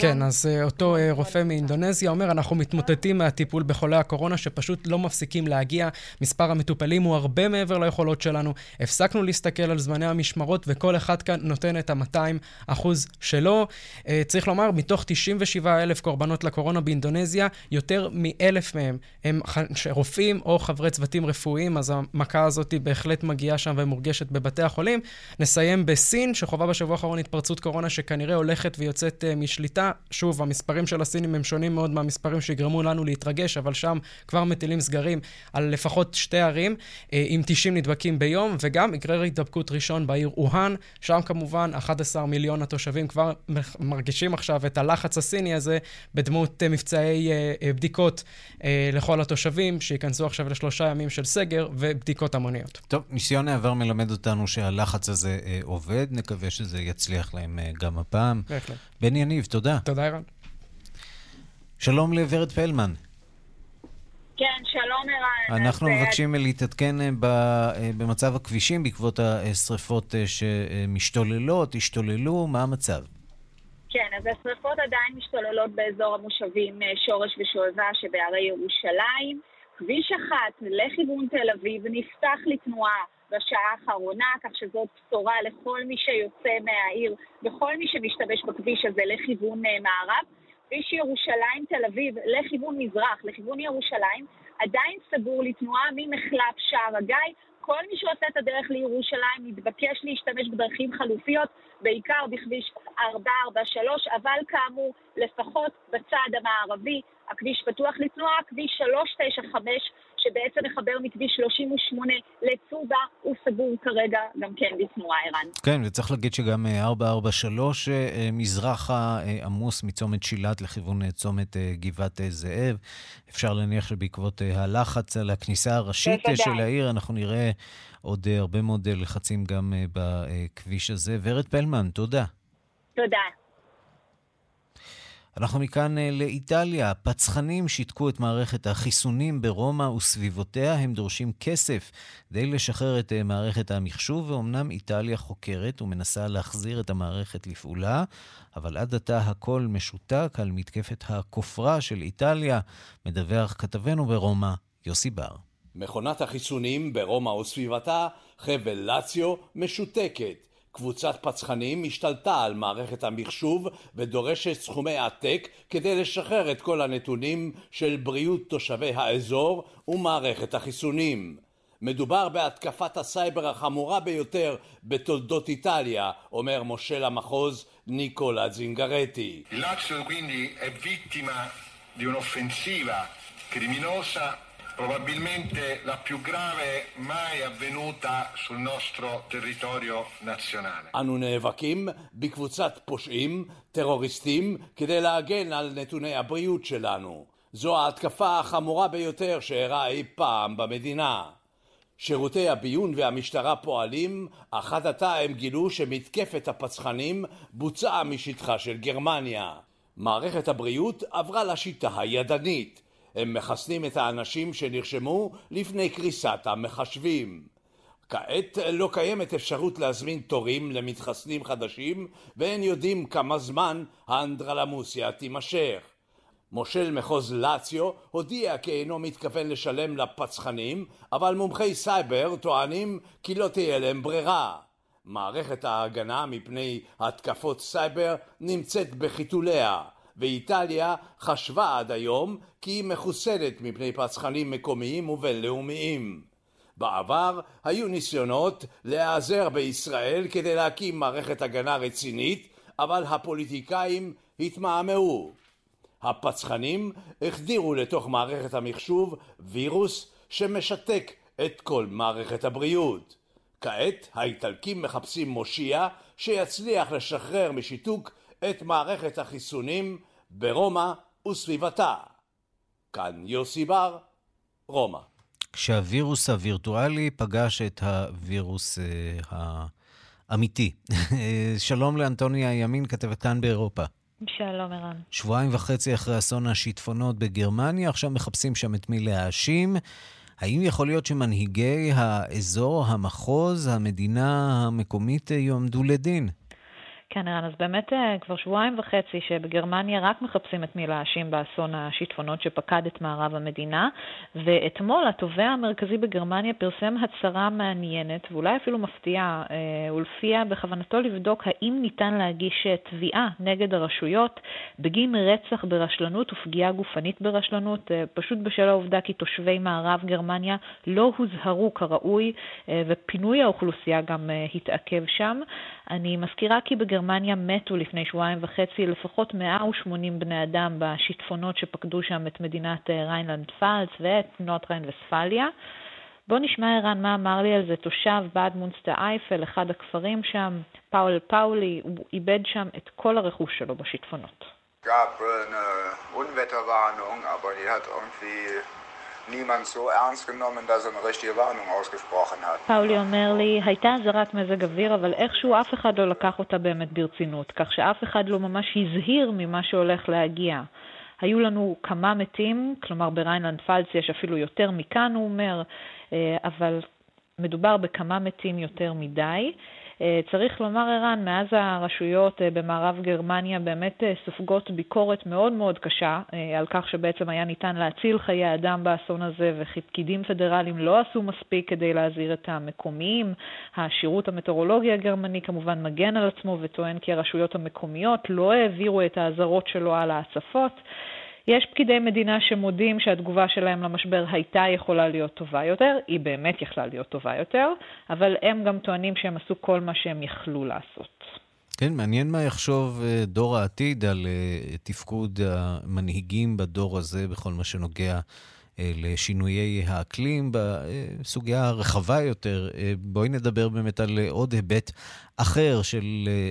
כן, אז אותו רופא מאינדונזיה אומר, אנחנו מתמוטטים מהטיפול בחולי הקורונה שפשוט לא מפסיקים להגיע. מספר המטופלים הוא הרבה מעבר ליכולות שלנו. הפסקנו להסתכל על זמני המשמרות, וכל אחד כאן נותן את ה-200% שלו. צריך לומר, מתוך 97,000 קורבנות לקורונה באינדונזיה, יותר מ-1,000 מהם הם רופאים או חברי צוותים רפואיים, אז המכה הזאת בהחלט מגיעה שם ומורגשת בבתי החולים. נסיים בסין, שחווה בשבוע האחרון התפרצות קורונה שכנראה הולכת ויוצאת משליטה. שוב, המספרים של הסינים הם שונים מאוד מהמספרים שיגרמו לנו להתרגש, אבל שם כבר מטילים סגרים על לפחות שתי ערים, עם 90 נדבקים ביום, וגם מקרה התדבקות ראשון בעיר וואהן, שם כמובן 11 מיליון התושבים כבר מרגישים עכשיו את הלחץ הסיני הזה, בדמות מבצעי בדיקות לכל התושבים, שיכנסו עכשיו לשלושה ימים של סגר ובדיקות המוניות. טוב, ניסיון העבר מלמד אותנו שהלחץ הזה עובד, נקווה שזה יצליח להם גם הפעם. בהחלט. בן יניב, תודה. תודה, ערן. שלום לוורד פלמן. כן, שלום ערן. אנחנו מבקשים להתעדכן במצב הכבישים בעקבות השריפות שמשתוללות, השתוללו, מה המצב? כן, אז השריפות עדיין משתוללות באזור המושבים שורש ושואבה שבערי ירושלים. כביש 1 לכיוון תל אביב נפתח לתנועה בשעה האחרונה, כך שזאת בשורה לכל מי שיוצא מהעיר וכל מי שמשתמש בכביש הזה לכיוון מערב. כביש ירושלים תל אביב לכיוון מזרח, לכיוון ירושלים, עדיין סגור לתנועה ממחלף שער הגיא. כל מי שעושה את הדרך לירושלים מתבקש להשתמש בדרכים חלופיות, בעיקר בכביש 443, אבל כאמור, לפחות בצד המערבי, הכביש פתוח לתנועה. כביש 395, שבעצם מחבר מכביש 38 לצובה, הוא סגור כרגע גם כן בתנועה, ערן. כן, וצריך להגיד שגם 443 מזרחה עמוס מצומת שילת לכיוון צומת גבעת זאב. אפשר להניח שבעקבות הלחץ על הכניסה הראשית של העיר, אנחנו נראה עוד הרבה מאוד לחצים גם בכביש הזה. ורד פלמן, תודה. תודה. אנחנו מכאן לאיטליה. פצחנים שיתקו את מערכת החיסונים ברומא וסביבותיה. הם דורשים כסף די לשחרר את מערכת המחשוב, ואומנם איטליה חוקרת ומנסה להחזיר את המערכת לפעולה, אבל עד עתה הכל משותק על מתקפת הכופרה של איטליה. מדווח כתבנו ברומא, יוסי בר. מכונת החיסונים ברומא וסביבתה, חבל לאציו, משותקת. קבוצת פצחנים השתלטה על מערכת המחשוב ודורשת סכומי עתק כדי לשחרר את כל הנתונים של בריאות תושבי האזור ומערכת החיסונים. מדובר בהתקפת הסייבר החמורה ביותר בתולדות איטליה, אומר מושל המחוז ניקולה זינגרטי. לאציו quindi è vittima di un'offensiva criminosa probabilmente la più grave mai avvenuta sul nostro territorio nazionale. אנו נאבקים בקבוצת פושעים, טרוריסטים, כדי להגן על נתוני הבריאות שלנו. זו ההתקפה החמורה ביותר שאירעה אי פעם במדינה. שירותי הביון והמשטרה פועלים, אחת עתה הם גילו שמתקפת הפצחנים בוצעה משטחה של גרמניה. מערכת הבריאות עברה לשיטה הידנית. הם מחסנים את האנשים שנרשמו לפני קריסת המחשבים. כעת לא קיימת אפשרות להזמין תורים למתחסנים חדשים, ואין יודעים כמה זמן האנדרלמוסיה תימשך. מושל מחוז לאציו הודיע כי אינו מתכוון לשלם לפצחנים, אבל מומחי סייבר טוענים כי לא תהיה להם ברירה. מערכת ההגנה מפני התקפות סייבר נמצאת בחיתוליה. ואיטליה חשבה עד היום כי היא מחוסנת מפני פצחנים מקומיים ובינלאומיים. בעבר היו ניסיונות להיעזר בישראל כדי להקים מערכת הגנה רצינית, אבל הפוליטיקאים התמהמהו. הפצחנים החדירו לתוך מערכת המחשוב וירוס שמשתק את כל מערכת הבריאות. כעת האיטלקים מחפשים מושיע שיצליח לשחרר משיתוק את מערכת החיסונים ברומא וסביבתה. כאן יוסי בר, רומא. כשהווירוס הווירטואלי פגש את הווירוס האמיתי. שלום לאנטוניה ימין, כתבת כאן באירופה. שלום ערן. 2.5 אחרי אסון השיטפונות בגרמניה, עכשיו מחפשים שם את מי להאשים. האם יכול להיות שמנהיגי האזור, המחוז, המדינה המקומית יועמדו לדין? כן, אז באמת כבר 2.5 שבגרמניה רק מחפשים את מי להאשים באסון השיטפונות שפקד את מערב המדינה, ואתמול התובע המרכזי בגרמניה פרסם הצהרה מעניינת, ואולי אפילו מפתיעה, ולפיה בכוונתו לבדוק האם ניתן להגיש תביעה נגד הרשויות בגין רצח ברשלנות ופגיעה גופנית ברשלנות, פשוט בשל העובדה כי תושבי מערב גרמניה לא הוזהרו כראוי, ופינוי האוכלוסייה גם התעכב שם. אני מזכירה כי בגרמניה גרמניה מתו לפני שבועיים וחצי לפחות 180 בני אדם בשיטפונות שפקדו שם את מדינת ריינלנד-פלץ ואת נוטריין-וספליה. בוא נשמע ערן מה אמר לי על זה תושב בעד מונסטר אייפל, אחד הכפרים שם, פאולי, הוא איבד שם את כל הרכוש שלו בשיטפונות. גאב אונווטרווארנונג, אבל היא הייתה אונפי... niemand so ernst genommen, dass er eine richtige Warnung ausgesprochen hat. פאולי אומר לי, הייתה אזהרת מזג אוויר, אבל איכשהו אף אחד לא לקח אותה באמת ברצינות, כך שאף אחד לא ממש הזהיר ממה שהולך להגיע. היו לנו כמה מתים, כלומר בריינלנד פלץ יש אפילו יותר מכאן, הוא אומר, אבל מדובר בכמה מתים יותר מדי. צריך לומר ערן, מאז הרשויות במערב גרמניה באמת סופגות ביקורת מאוד מאוד קשה על כך שבעצם היה ניתן להציל חיי אדם באסון הזה ופקידים פדרליים לא עשו מספיק כדי להזהיר את המקומיים. השירות המטאורולוגי הגרמני כמובן מגן על עצמו וטוען כי הרשויות המקומיות לא העבירו את האזהרות שלו על ההצפות. יש פקידי מדינה שמודים שהתגובה שלהם למשבר הייתה יכולה להיות טובה יותר, היא באמת יכלה להיות טובה יותר, אבל הם גם טוענים שהם עשו כל מה שהם יכלו לעשות. כן, מעניין מה יחשוב דור העתיד על תפקוד המנהיגים בדור הזה בכל מה שנוגע לשינויי האקלים, בסוגיה הרחבה יותר. בואי נדבר באמת על עוד היבט אחר של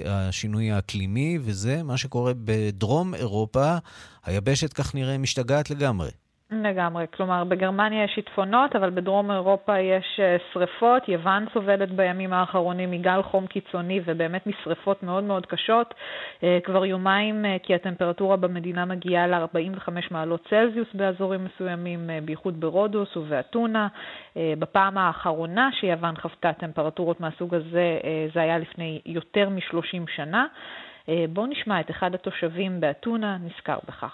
השינוי האקלימי, וזה מה שקורה בדרום אירופה. היבשת כך נראה משתגעת לגמרי. לגמרי, כלומר בגרמניה יש שיטפונות, אבל בדרום אירופה יש שריפות. יוון סובלת בימים האחרונים מגל חום קיצוני ובאמת משריפות מאוד מאוד קשות, כבר יומיים, כי הטמפרטורה במדינה מגיעה ל-45 מעלות צלזיוס באזורים מסוימים, בייחוד ברודוס ובאתונה. בפעם האחרונה שיוון חוותה טמפרטורות מהסוג הזה, זה היה לפני יותר מ-30 שנה. בואו נשמע את אחד התושבים באתונה נזכר בכך.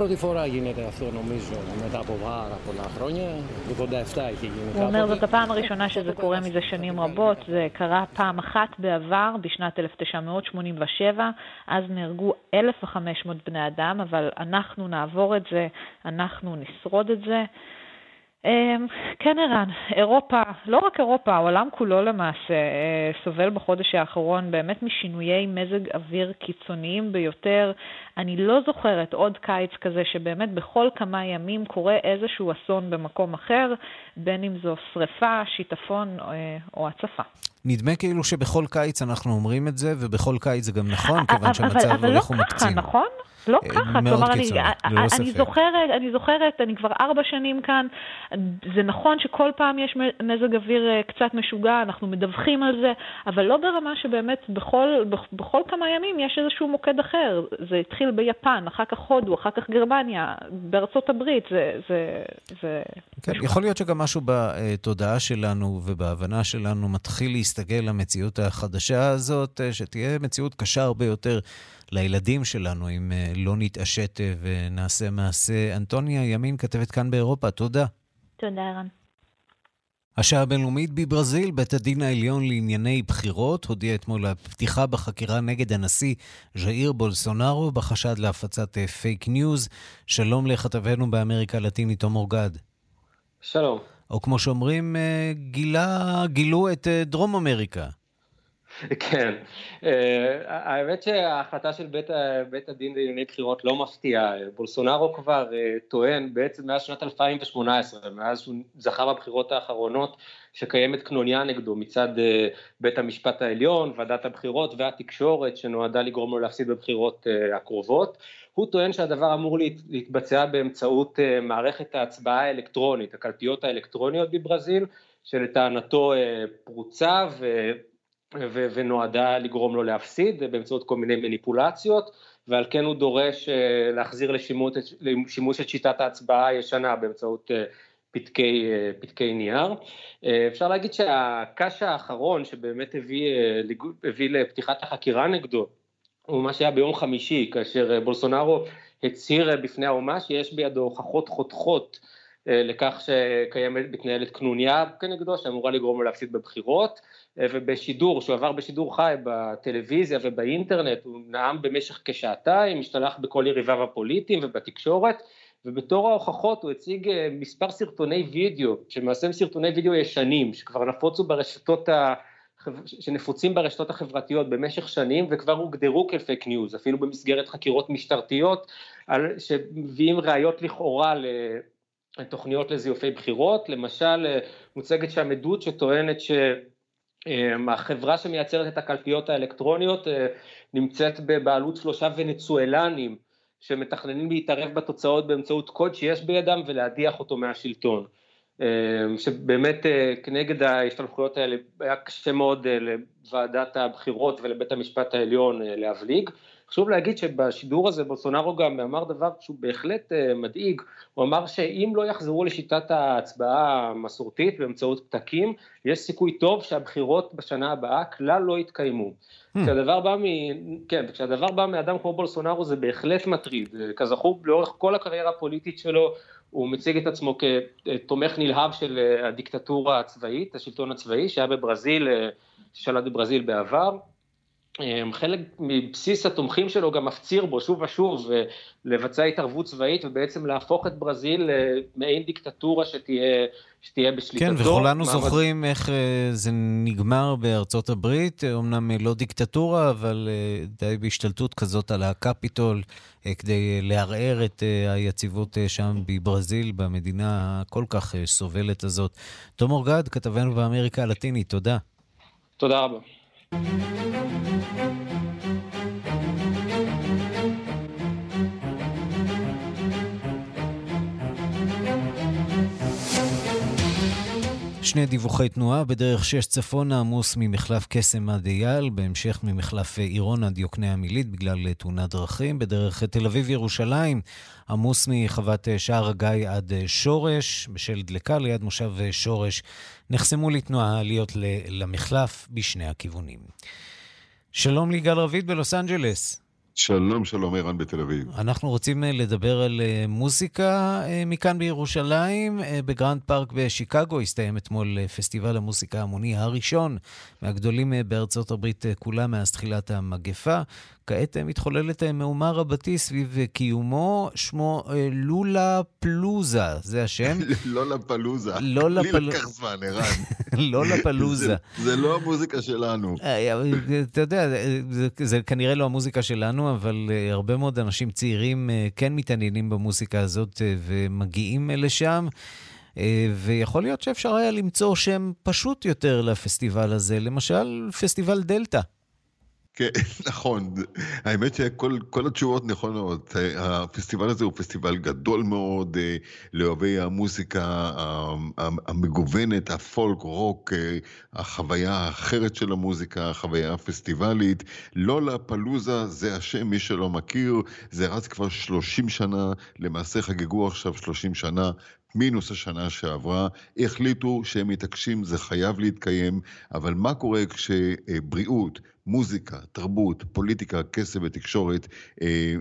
πρώτη φορά γίνεται αυτό νομίζω μετά από πάρα πολλά χρόνια, το 87 έχει γίνει κάποτε. הוא אומר, זאת הפעם הראשונה שזה קורה מזה שנים רבות, זה קרה פעם אחת בעבר, בשנת 1987, אז נהרגו 1,500 בני אדם, אבל אנחנו נעבור את זה, אנחנו נשרוד את זה. כן ערן, אירופה, לא רק אירופה, העולם כולו למעשה סובל בחודש האחרון באמת משינויי מזג אוויר קיצוניים ביותר. אני לא זוכרת עוד קיץ כזה שבאמת בכל כמה ימים קורה איזשהו אסון במקום אחר, בין אם זו שריפה, שיטפון או הצפה. נדמה כאילו שבכל קיץ אנחנו אומרים את זה, ובכל קיץ זה גם נכון, כיוון שהמצב הולך ומקצין. אבל לא ככה, נכון? לא ככה, כלומר אני זוכרת, אני כבר 4 שנים כאן, זה נכון שכל פעם יש מזג אוויר קצת משוגע, אנחנו מדווחים על זה, אבל לא ברמה שבאמת בכל כמה ימים יש איזשהו מוקד אחר. זה התחיל ביפן, אחר כך הודו, אחר כך גרמניה, בארצות הברית, זה כן, יכול להיות שגם משהו בתודעה שלנו ובהבנה שלנו מתחיל להסתגל למציאות החדשה הזאת, שתהיה מציאות קשה הרבה יותר לילדים שלנו, אם לא נתעשת ונעשה מעשה. אנטוניה ימין, כתבת כאן באירופה, תודה. תודה, ערן. השעה הבינלאומית בברזיל, בית הדין העליון לענייני בחירות, הודיע אתמול לפתיחה בחקירה נגד הנשיא ז'איר בולסונארו, בחשד להפצת פייק ניוז. שלום לכתבנו באמריקה הלטינית, תום אורגד. שלום. או כמו שאומרים, גילו את דרום אמריקה. כן, האמת שההחלטה של בית הדין לענייני בחירות לא מפתיעה. בולסונארו כבר טוען בעצם מאז שנת 2018, מאז שהוא זכה בבחירות האחרונות, שקיימת קנוניה נגדו מצד בית המשפט העליון, ועדת הבחירות והתקשורת שנועדה לגרום לו להפסיד בבחירות הקרובות. הוא טוען שהדבר אמור להתבצע באמצעות מערכת ההצבעה האלקטרונית, הקלפיות האלקטרוניות בברזיל, שלטענתו פרוצה ונועדה לגרום לו להפסיד באמצעות כל מיני מניפולציות, ועל כן הוא דורש להחזיר לשימוש את שיטת ההצבעה הישנה באמצעות פתקי נייר. אפשר להגיד שהקש האחרון שבאמת הביא לפתיחת החקירה נגדו, הוא מה שהיה ביום חמישי, כאשר בולסונארו הצהיר בפני האומה שיש בידו הוכחות חותכות לכך שקיימת מתנהלת קנוניה כנגדו, שאמורה לגרום לו להפסיד בבחירות, ובשידור, שהוא עבר בשידור חי בטלוויזיה ובאינטרנט, הוא נאם במשך כשעתיים, השתלח בכל יריביו הפוליטיים ובתקשורת, ובתור ההוכחות הוא הציג מספר סרטוני וידאו, שמעשה סרטוני וידאו ישנים, שכבר נפוצו ברשתות שנפוצים ברשתות החברתיות במשך שנים, וכבר הוגדרו כפייק ניוז, אפילו במסגרת חקירות משטרתיות, שמביאים ראיות לכאורה לתוכניות לזיופי בחירות, למשל מוצגת שם עדות שטוענת שהחברה שמייצרת את הקלפיות האלקטרוניות נמצאת בבעלות 3 ונצואלנים, שמתכננים להתערב בתוצאות באמצעות קוד שיש בידם ולהדיח אותו מהשלטון. שבאמת כנגד ההשתלחויות האלה היה קשה מאוד לוועדת הבחירות ולבית המשפט העליון להבליג. חשוב להגיד שבשידור הזה בולסונארו גם אמר דבר שהוא בהחלט מדאיג, הוא אמר שאם לא יחזרו לשיטת ההצבעה המסורתית באמצעות פתקים, יש סיכוי טוב שהבחירות בשנה הבאה כלל לא יתקיימו. כשהדבר בא מאדם כמו בולסונארו זה בהחלט מטריד, כזכור לאורך כל הקריירה הפוליטית שלו, הוא מציג את עצמו כתומך נלהב של הדיקטטורה הצבאית, השלטון הצבאי שהיה בברזיל, ששלט בברזיל בעבר, חלק מבסיס התומכים שלו גם מפציר בו שוב ושוב לבצע התערבות צבאית ובעצם להפוך את ברזיל למעין דיקטטורה שתהיה בשליטתו. כן, וכולנו זוכרים איך זה נגמר בארצות הברית, אמנם לא דיקטטורה, אבל די בהשתלטות כזאת על הקפיטול, כדי לערער את היציבות שם בברזיל, במדינה הכל כך סובלת הזאת. תום אורגד, כתבנו באמריקה הלטינית, תודה. תודה רבה. שני דיווחי תנועה בדרך 6 צפון עמוס ממחלף קסם עד אייל, בהמשך ממחלף עירון עד יוקנה המילית בגלל תאונת דרכים. בדרך תל אביב ירושלים עמוס מחוות שער הגיא עד שורש, בשל דלקה ליד מושב שורש נחסמו לתנועה עליות למחלף בשני הכיוונים. שלום ליגאל רביד בלוס אנג'לס. שלום, שלום ערן בתל אביב. אנחנו רוצים לדבר על מוזיקה מכאן בירושלים. בגרנד פארק בשיקגו הסתיים אתמול פסטיבל המוזיקה המוני הראשון, מהגדולים בארצות הברית כולה מאז תחילת המגפה. כעת מתחוללת מהומה רבתי סביב קיומו, שמו לולה פלוזה, זה השם? לולה פלוזה. לי לקח זמן, ערן. לולה פלוזה. זה לא המוזיקה שלנו. אתה יודע, זה כנראה לא המוזיקה שלנו, אבל הרבה מאוד אנשים צעירים כן מתעניינים במוזיקה הזאת ומגיעים לשם. ויכול להיות שאפשר היה למצוא שם פשוט יותר לפסטיבל הזה, למשל פסטיבל דלטה. כן, נכון. האמת שכל התשובות נכונות. הפסטיבל הזה הוא פסטיבל גדול מאוד, לאוהבי המוזיקה המגוונת, הפולק, רוק, החוויה האחרת של המוזיקה, החוויה הפסטיבלית. לולאפלוזה זה השם, מי שלא מכיר, זה רץ כבר 30 שנה, למעשה חגגו עכשיו 30 שנה, מינוס השנה שעברה, החליטו שהם מתעקשים, זה חייב להתקיים, אבל מה קורה כשבריאות, מוזיקה, תרבות, פוליטיקה, כסף ותקשורת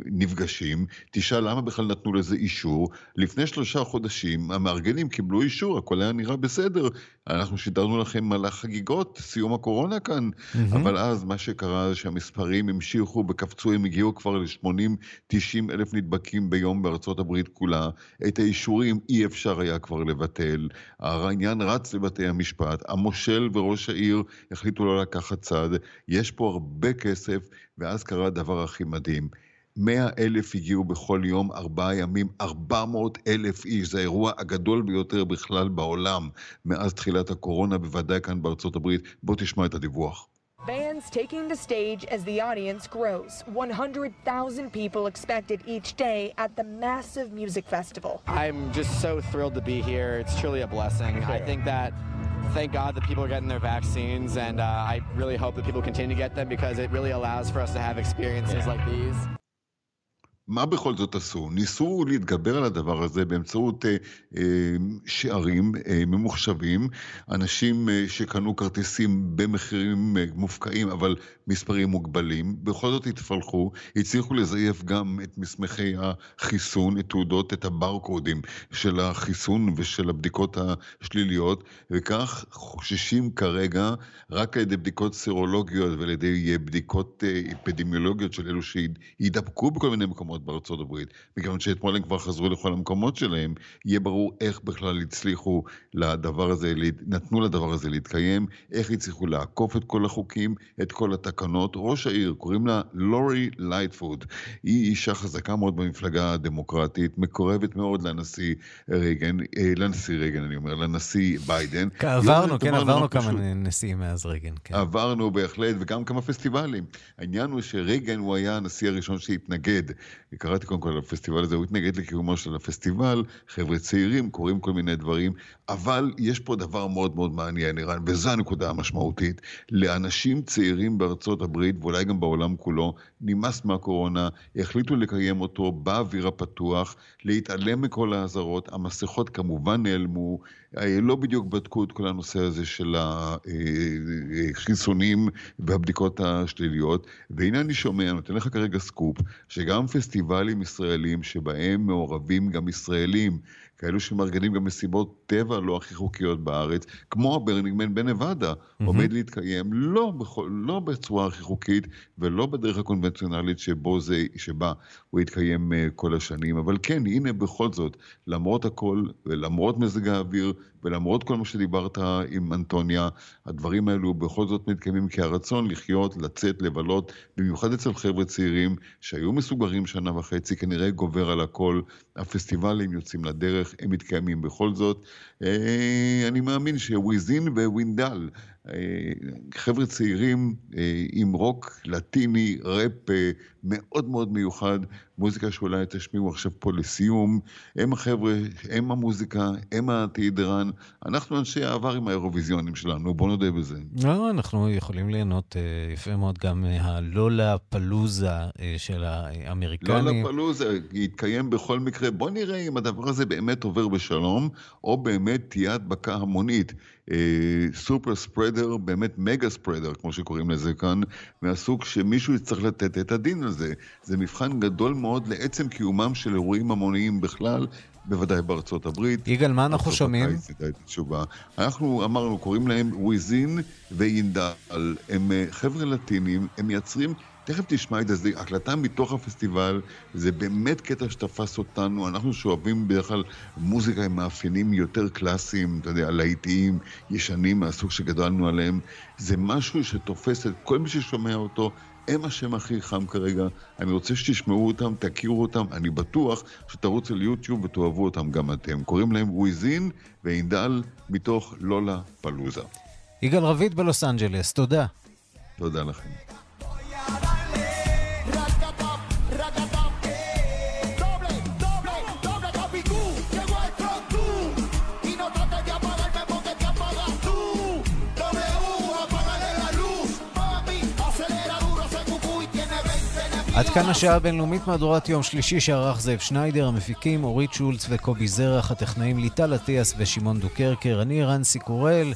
נפגשים? תשאל למה בכלל נתנו לזה אישור. לפני 3 חודשים המארגנים קיבלו אישור, הכל היה נראה בסדר, אנחנו שידרנו לכם על החגיגות, סיום הקורונה כאן, אבל אז מה שקרה שהמספרים המשיכו בקפצו, הם הגיעו כבר ל-80-90 אלף נדבקים ביום בארצות הברית כולה, את האישורים אי אפשר היה כבר לבטל, העניין רץ לבתי המשפט, המושל וראש העיר החליטו לא לקחת צד, יש פה הרבה כסף, ואז קרה הדבר הכי מדהים. 100 אלף הגיעו בכל יום, 4 ימים, 400 אלף איש, זה האירוע הגדול ביותר בכלל בעולם, מאז תחילת הקורונה, בוודאי כאן בארצות הברית. בוא תשמע את הדיווח. Bands taking the stage as the audience grows. 100,000 people expected each day at the massive music festival. I'm just so thrilled to be here. It's truly a blessing. I think that, thank God that people are getting their vaccines, and I really hope that people continue to get them because it really allows for us to have experiences like these. מה בכל זאת עשו? ניסו להתגבר על הדבר הזה באמצעות שערים ממוחשבים, אנשים שקנו כרטיסים במחירים מופקעים, אבל מספרים מוגבלים, בכל זאת התפלחו, הצליחו לזייף גם את מסמכי החיסון, את תעודות, את הברקודים של החיסון ושל הבדיקות השליליות, וכך חוששים כרגע רק על ידי בדיקות סירולוגיות ועל ידי בדיקות אפידמיולוגיות של אלו שידבקו בכל מיני מקומות, המקומות בארצות הברית, מכיוון שאתמול הם כבר חזרו לכל המקומות שלהם, יהיה ברור איך בכלל הצליחו לדבר הזה, נתנו לדבר הזה להתקיים, איך הצליחו לעקוף את כל החוקים, את כל התקנות. ראש העיר, קוראים לה לורי לייטפוט, היא אישה חזקה מאוד במפלגה הדמוקרטית, מקורבת מאוד לנשיא ריגן, לנשיא ביידן. עברנו, כן, עברנו כמה נשיאים מאז ריגן. עברנו בהחלט, וגם כמה פסטיבלים. העניין הוא שריגן הוא היה הנשיא הראשון שהתנגד, קראתי קודם כל על הפסטיבל הזה, הוא התנגד לקיומו של הפסטיבל, חבר'ה צעירים, קוראים כל מיני דברים, אבל יש פה דבר מאוד מאוד מעניין, ערן, וזו הנקודה המשמעותית, לאנשים צעירים בארצות הברית, ואולי גם בעולם כולו, נמאס מהקורונה, החליטו לקיים אותו באוויר הפתוח, להתעלם מכל ההזרות, המסכות כמובן נעלמו, לא בדיוק בדקו את כל הנושא הזה של החיסונים והבדיקות השליליות, והנה אני שומע, נותן לך כרגע סקופ, שגם פסטיבלים ישראלים שבהם מעורבים גם ישראלים, כאלו שמארגנים גם מסיבות טבע לא הכי חוקיות בארץ, כמו הברנינגמן בנבדה, עומד להתקיים לא בצורה הכי חוקית, ולא בדרך הקונבנציונלית שבה הוא יתקיים כל השנים, אבל כן, הנה בכל זאת, למרות הכל, ולמרות מזג האוויר, ולמרות כל מה שדיברת עם אנטוניה, הדברים האלו בכל זאת מתקיימים כהרצון לחיות, לצאת, לבלות, במיוחד אצל חבר'ה צעירים שהיו מסוגרים שנה וחצי, כנראה גובר על הכל, הפסטיבלים יוצאים לדרך, הם מתקיימים בכל זאת. אני מאמין שוויזין ווינדל, חבר'ה צעירים עם רוק לטיני, ראפ מאוד מאוד מיוחד, מוזיקה שאולי תשמיעו עכשיו פה לסיום, הם החבר'ה, הם המוזיקה, הם העתיד, רן, אנחנו אנשי העבר עם האירוויזיונים שלנו, בוא נודה בזה. לא, אנחנו יכולים ליהנות יפה מאוד גם הלולאפלוזה של האמריקנים. לולאפלוזה יתקיים בכל מקרה, בוא נראה אם הדבר הזה באמת עובר בשלום, או באמת תהיה הדבקה המונית. סופר ספרדר, באמת מגה ספרדר, כמו שקוראים לזה כאן, מהסוג שמישהו יצטרך לתת את הדין על זה. זה מבחן גדול מאוד לעצם קיומם של אירועים המוניים בכלל, בוודאי בארצות הברית. יגאל, מה אנחנו שומעים? אנחנו אמרנו, קוראים להם וויזין ואינדל. הם חבר'ה לטינים, הם מייצרים, תכף תשמע את זה, הקלטה מתוך הפסטיבל, זה באמת קטע שתפס אותנו, אנחנו שואבים בדרך כלל מוזיקה עם מאפיינים יותר קלאסיים, אתה יודע, להיטיים, ישנים מהסוג שגדלנו עליהם, זה משהו שתופס את כל מי ששומע אותו, הם השם הכי חם כרגע, אני רוצה שתשמעו אותם, תכירו אותם, אני בטוח שתרוץ על יוטיוב ותאהבו אותם גם אתם. קוראים להם וויזין ואינדל מתוך לולה פלוזה. יגאל רביד בלוס אנג'לס, תודה. תודה לכם. עד כאן השעה הבינלאומית, מהדורת יום שלישי שערך זאב שניידר, המפיקים אורית שולץ וקובי זרח, הטכנאים ליטל אטיאס ושמעון דוקרקר, אני ערן סיקורל,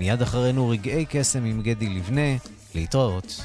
מיד אחרינו רגעי קסם עם גדי לבנה, להתראות.